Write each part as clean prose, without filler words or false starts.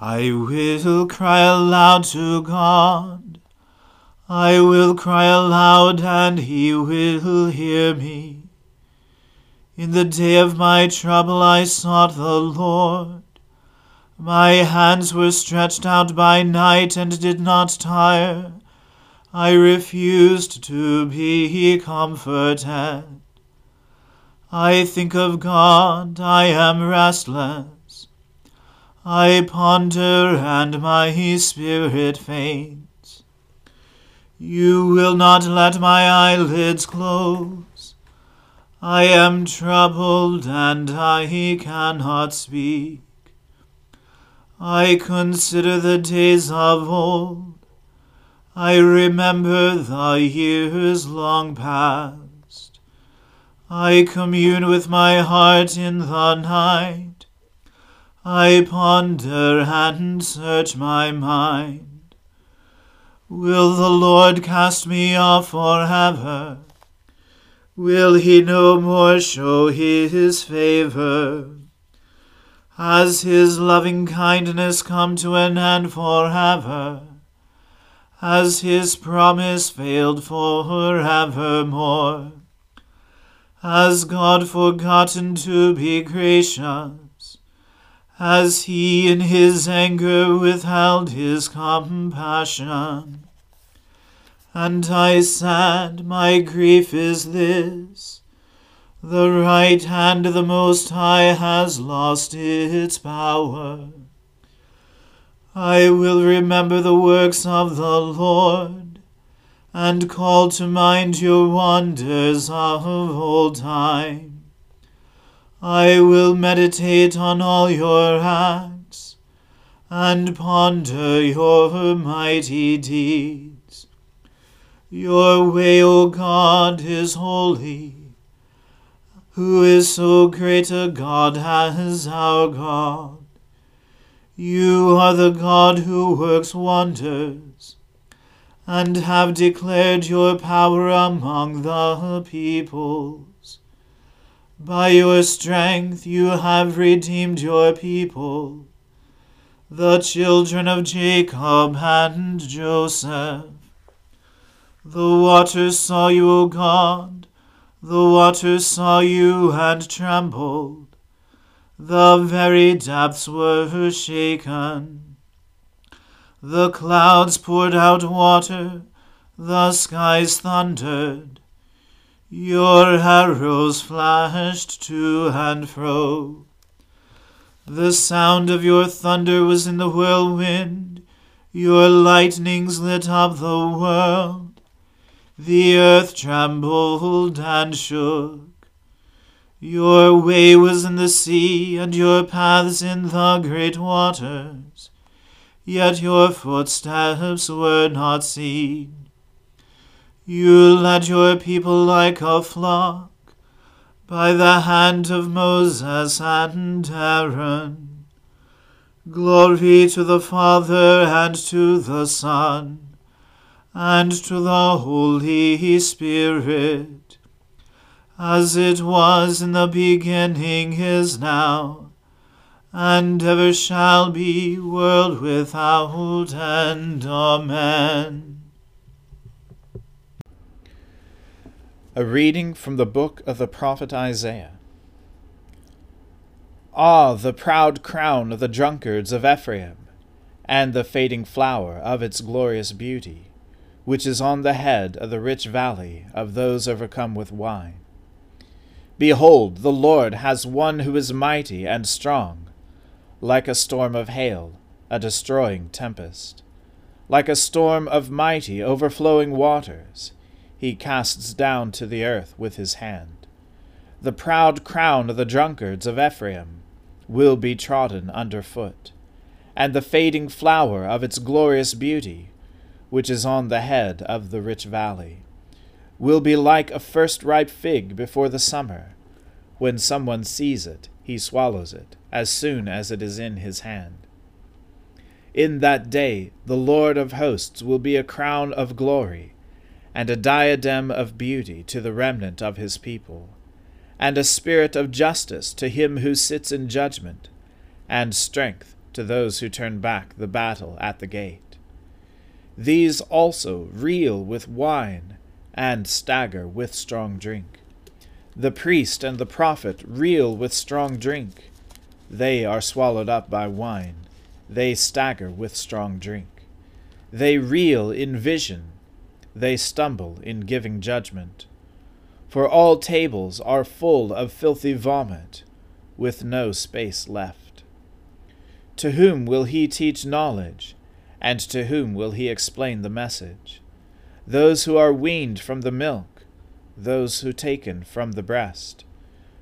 I will cry aloud to God. I will cry aloud, and he will hear me. In the day of my trouble I sought the Lord. My hands were stretched out by night and did not tire. I refused to be comforted. I think of God, I am restless. I ponder, and my spirit faints. You will not let my eyelids close. I am troubled, and I cannot speak. I consider the days of old. I remember the years long past. I commune with my heart in the night. I ponder and search my mind. Will the Lord cast me off forever? Will he no more show his favor? Has his loving kindness come to an end forever? Has his promise failed forevermore? Has God forgotten to be gracious? Has he in his anger withheld his compassion? and I said, My grief is this, the right hand of the Most High has lost its power. I will remember the works of the Lord, and call to mind your wonders of old time. I will meditate on all your acts, and ponder your mighty deeds. Your way, O God, is holy. Who is so great a God as our God? You are the God who works wonders, and have declared your power among the peoples. By your strength you have redeemed your people, the children of Jacob and Joseph. The waters saw you, O God. The waters saw you and trembled. The very depths were shaken. The clouds poured out water. The skies thundered. Your arrows flashed to and fro. The sound of your thunder was in the whirlwind. Your lightnings lit up the world. The earth trembled and shook. Your way was in the sea, and your paths in the great waters, yet your footsteps were not seen. You led your people like a flock, by the hand of Moses and Aaron. Glory to the Father and to the Son, and to the Holy Spirit, as it was in the beginning, is now, and ever shall be, world without end. Amen. A reading from the book of the prophet Isaiah. Ah, the proud crown of the drunkards of Ephraim, and the fading flower of its glorious beauty, which is on the head of the rich valley of those overcome with wine. Behold, the Lord has one who is mighty and strong, like a storm of hail, a destroying tempest. Like a storm of mighty overflowing waters, he casts down to the earth with his hand. The proud crown of the drunkards of Ephraim will be trodden underfoot, and the fading flower of its glorious beauty, which is on the head of the rich valley, will be like a first-ripe fig before the summer. When someone sees it, he swallows it, as soon as it is in his hand. In that day the Lord of hosts will be a crown of glory, and a diadem of beauty to the remnant of his people, and a spirit of justice to him who sits in judgment, and strength to those who turn back the battle at the gate. These also reel with wine, and stagger with strong drink. The priest and the prophet reel with strong drink. They are swallowed up by wine. They stagger with strong drink. They reel in vision. They stumble in giving judgment. For all tables are full of filthy vomit, with no space left. To whom will he teach knowledge? And to whom will he explain the message? Those who are weaned from the milk, those who taken from the breast.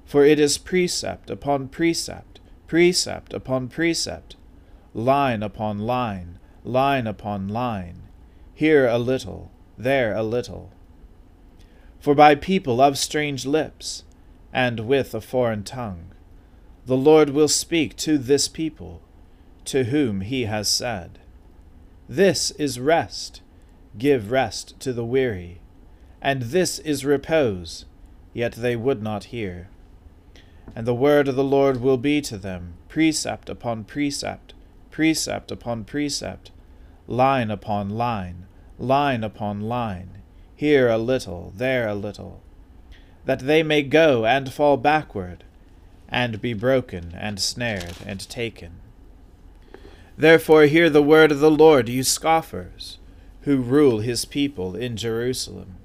For it is precept upon precept, line upon line, here a little, there a little. For by people of strange lips, and with a foreign tongue, the Lord will speak to this people, to whom he has said, This is rest, give rest to the weary, and this is repose, yet they would not hear. And the word of the Lord will be to them, precept upon precept, line upon line, here a little, there a little, that they may go and fall backward, and be broken and snared and taken. Therefore hear the word of the Lord, you scoffers, who rule his people in Jerusalem.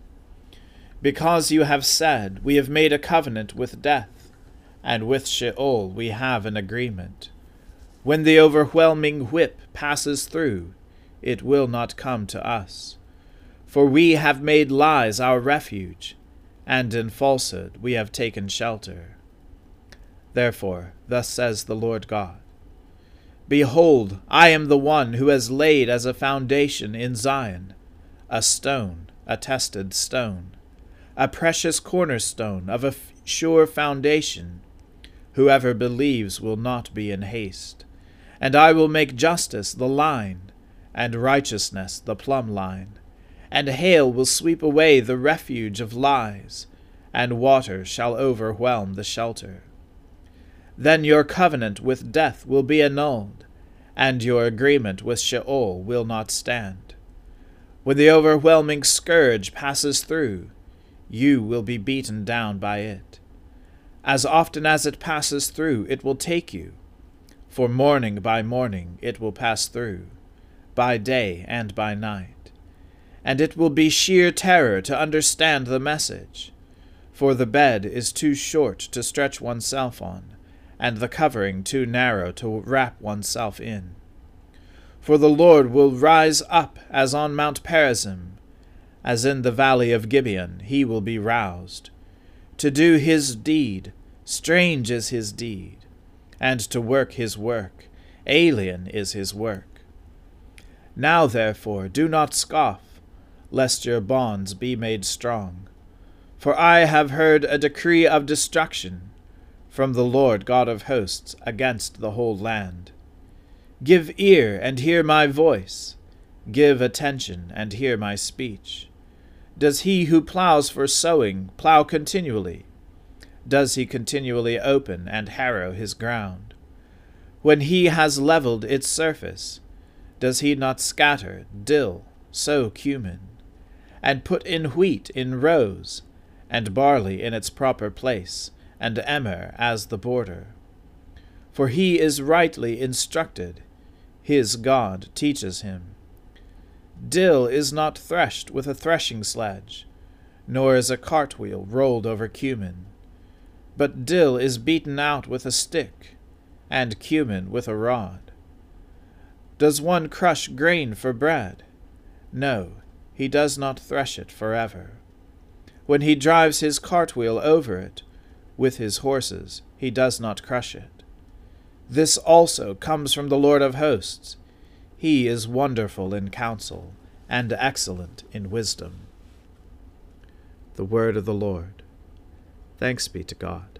Because you have said, we have made a covenant with death, and with Sheol we have an agreement. When the overwhelming whip passes through, it will not come to us. For we have made lies our refuge, and in falsehood we have taken shelter. Therefore, thus says the Lord God, Behold, I am the one who has laid as a foundation in Zion, a stone, a tested stone, a precious cornerstone of a sure foundation. Whoever believes will not be in haste. And I will make justice the line, and righteousness the plumb line. And hail will sweep away the refuge of lies, and water shall overwhelm the shelter. Then your covenant with death will be annulled, and your agreement with Sheol will not stand. When the overwhelming scourge passes through, you will be beaten down by it. As often as it passes through, it will take you, for morning by morning it will pass through, by day and by night. And it will be sheer terror to understand the message, for the bed is too short to stretch oneself on, and the covering too narrow to wrap oneself in. For the Lord will rise up as on Mount Perazim, as in the valley of Gibeon he will be roused. To do his deed, strange is his deed, and to work his work, alien is his work. Now therefore do not scoff, lest your bonds be made strong. For I have heard a decree of destruction from the Lord God of hosts against the whole land. Give ear and hear my voice. Give attention and hear my speech. Does he who plows for sowing plow continually? Does he continually open and harrow his ground? When he has leveled its surface, does he not scatter dill, sow cumin, and put in wheat in rows, and barley in its proper place, and emmer as the border? For he is rightly instructed, his God teaches him. Dill is not threshed with a threshing sledge, nor is a cartwheel rolled over cumin. But dill is beaten out with a stick, and cumin with a rod. Does one crush grain for bread? No, he does not thresh it forever. When he drives his cartwheel over it, with his horses, he does not crush it. This also comes from the Lord of hosts. He is wonderful in counsel, and excellent in wisdom. The word of the Lord. Thanks be to God.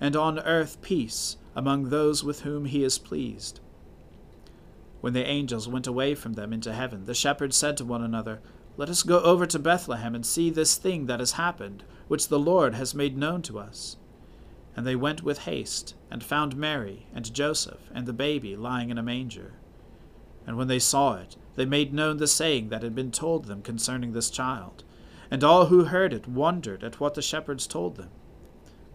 and on earth peace among those with whom he is pleased." When the angels went away from them into heaven, the shepherds said to one another, "Let us go over to Bethlehem and see this thing that has happened, which the Lord has made known to us." And they went with haste, and found Mary and Joseph and the baby lying in a manger. And when they saw it, they made known the saying that had been told them concerning this child. And all who heard it wondered at what the shepherds told them.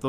The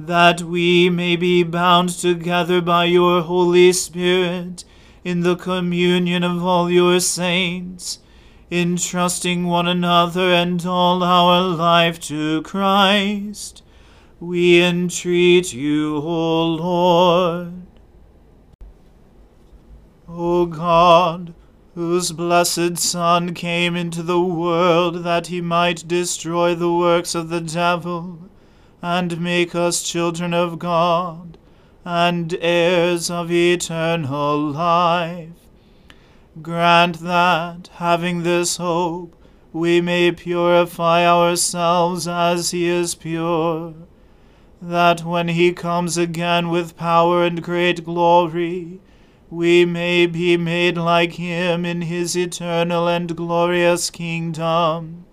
that we may be bound together by your Holy Spirit in the communion of all your saints, entrusting one another and all our life to Christ. We entreat you, O Lord. O God, whose blessed Son came into the world that he might destroy the works of the devil, and make us children of God, and heirs of eternal life, grant that, having this hope, we may purify ourselves as he is pure, that when he comes again with power and great glory, we may be made like him in his eternal and glorious kingdom,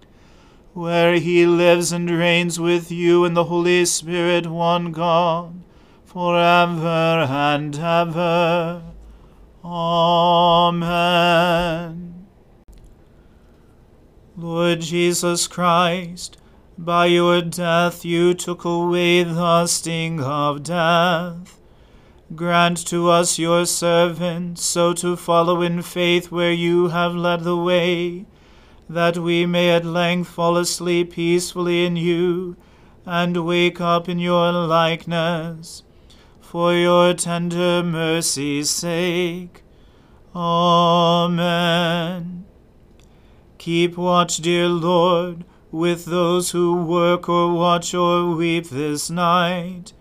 where he lives and reigns with you in the Holy Spirit, one God, forever and ever. Amen. Lord Jesus Christ, by your death you took away the sting of death. Grant to us, your servants, so to follow in faith where you have led the way, that we may at length fall asleep peacefully in you, and wake up in your likeness, for your tender mercy's sake. Amen. Keep watch, dear Lord, with those who work or watch or weep this night,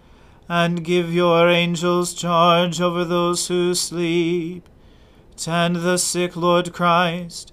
and give your angels charge over those who sleep. Tend the sick, Lord Christ,